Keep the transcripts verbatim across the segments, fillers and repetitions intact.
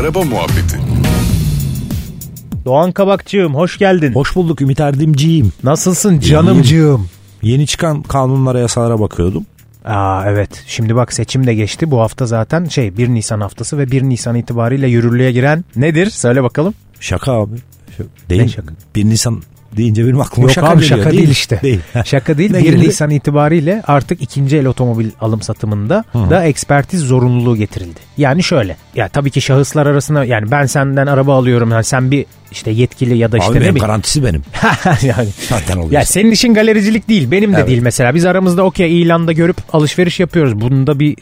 Araba Muhabbeti. Doğan Kabakçığım, hoş geldin. Hoş bulduk Ümit Ardimciğim. Nasılsın canımcığım? Yeni çıkan kanunlara, yasalara bakıyordum. Aa evet. Şimdi bak, seçim de geçti. Bu hafta zaten şey bir Nisan haftası ve bir Nisan itibariyle yürürlüğe giren nedir? Söyle bakalım. Şaka abi. Değil. Ne şaka? bir Nisan deyince benim aklıma şaka geliyor. Şaka değil, değil işte. Değil. Şaka değil. bir Nisan itibariyle artık ikinci el otomobil alım satımında Hı. da ekspertiz zorunluluğu getirildi. Yani şöyle. Ya tabii ki şahıslar arasında, yani ben senden araba alıyorum, yani sen bir işte yetkili ya da işte abi, ne benim bileyim. Garantisi benim. Yani zaten oluyor. Ya senin işin galericilik değil, benim de evet. değil mesela. Biz aramızda okey ilanda görüp alışveriş yapıyoruz. Bunda bir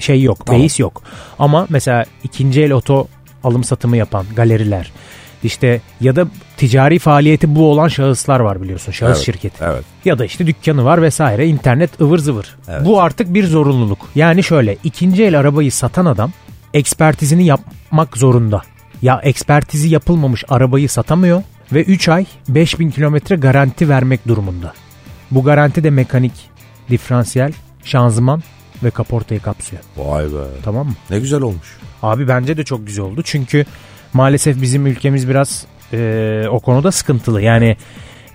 şey yok, tamam. beis yok. Ama mesela ikinci el oto alım satımı yapan galeriler, İşte ya da ticari faaliyeti bu olan şahıslar var, biliyorsun. Şahıs evet, şirketi. Evet. Ya da işte dükkanı var vesaire. İnternet ıvır zıvır. Evet. Bu artık bir zorunluluk. Yani şöyle, ikinci el arabayı satan adam ekspertizini yapmak zorunda. Ya ekspertizi yapılmamış arabayı satamıyor ve üç ay beş bin kilometre garanti vermek durumunda. Bu garanti de mekanik, diferansiyel, şanzıman ve kaportayı kapsıyor. Vay be. Tamam mı? Ne güzel olmuş. Abi bence de çok güzel oldu. Çünkü maalesef bizim ülkemiz biraz e, o konuda sıkıntılı. Yani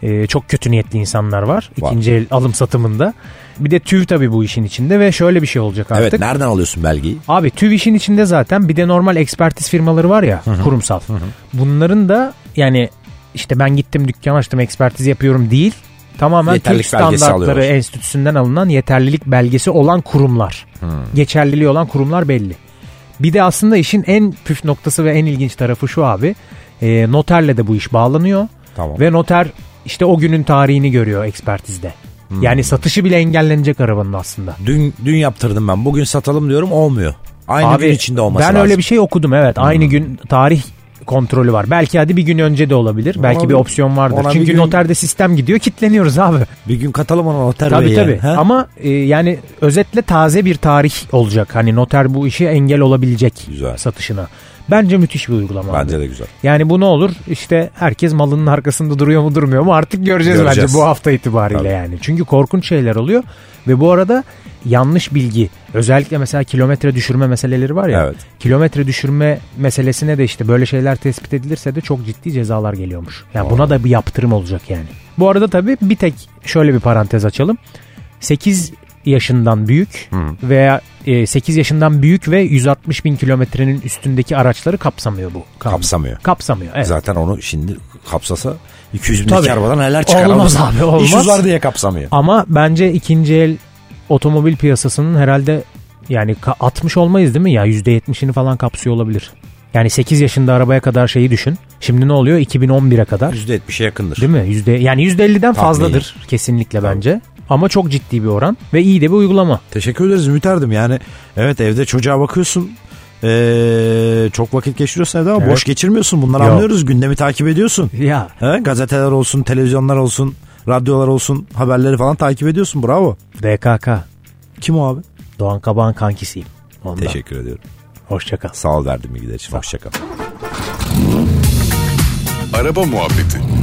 e, çok kötü niyetli insanlar var ikinci el alım satımında. Bir de TÜV tabii bu işin içinde ve şöyle bir şey olacak artık. Evet, nereden alıyorsun belgeyi? Abi TÜV işin içinde zaten, bir de normal ekspertiz firmaları var ya, Hı-hı. kurumsal. Hı-hı. Bunların da yani işte ben gittim dükkan açtım ekspertiz yapıyorum değil. Tamamen yeterlilik Türk Standartları alıyorlar. Enstitüsü'nden alınan yeterlilik belgesi olan kurumlar. Hı. Geçerliliği olan kurumlar belli. Bir de aslında işin en püf noktası ve en ilginç tarafı şu abi. E, noterle de bu iş bağlanıyor. Tamam. Ve noter işte o günün tarihini görüyor ekspertizde. Hmm. Yani satışı bile engellenecek arabanın aslında. Dün dün yaptırdım ben. Bugün satalım diyorum, olmuyor. Aynı abi, gün içinde olması ben lazım. Ben öyle bir şey okudum evet. Hmm. Aynı gün tarih kontrolü var. Belki hadi bir gün önce de olabilir. Ona belki bir, bir opsiyon vardır. Çünkü gün noterde sistem gidiyor. Kitleniyoruz abi. Bir gün katalım ona noter. Tabii tabii. Yani, ama e, yani özetle taze bir tarih olacak. Hani noter bu işe engel olabilecek güzel. Satışına. Bence müthiş bir uygulama. Bence abi. De güzel. Yani bu ne olur? İşte herkes malının arkasında duruyor mu durmuyor mu artık göreceğiz, göreceğiz. Bence bu hafta itibariyle tabii. yani. Çünkü korkunç şeyler oluyor ve bu arada yanlış bilgi, özellikle mesela kilometre düşürme meseleleri var ya. Evet. Kilometre düşürme meselesine de işte böyle şeyler tespit edilirse de çok ciddi cezalar geliyormuş. Yani Aa. buna da bir yaptırım olacak yani. Bu arada tabii bir tek şöyle bir parantez açalım. sekiz yaşından büyük Hı. veya sekiz yaşından büyük ve yüz altmış bin kilometrenin üstündeki araçları kapsamıyor bu. Kanun. Kapsamıyor. Kapsamıyor evet. Zaten onu şimdi kapsasa iki yüz binlik arabadan neler çıkar. Olmaz abi, olmaz. İş uzar diye kapsamıyor. Ama bence ikinci el otomobil piyasasının herhalde yani altmış olmayız değil mi ya, yüzde yetmişini falan kapsıyor olabilir. Yani sekiz yaşında arabaya kadar şeyi düşün. Şimdi ne oluyor? iki bin on bire kadar. yüzde yetmişe yakındır. Değil mi? Yüzde, yani yüzde elliden fazladır kesinlikle Tabii. bence. Ama çok ciddi bir oran ve iyi de bir uygulama. Teşekkür ederiz Ümit Erdim. Yani evet, evde çocuğa bakıyorsun. Ee, çok vakit geçiriyorsun evde ama evet. boş geçirmiyorsun. Bunları Yok. anlıyoruz. Gündemi takip ediyorsun. Ya. He, gazeteler olsun, televizyonlar olsun, radyolar olsun, haberleri falan takip ediyorsun. Bravo. D K K. Kim o abi? Doğan Kabak'ın kankisiyim. Ondan. Teşekkür ediyorum. Hoşçakal. Sağ ol verdiğim bilgiler için. Hoşçakal. Araba Muhabbeti.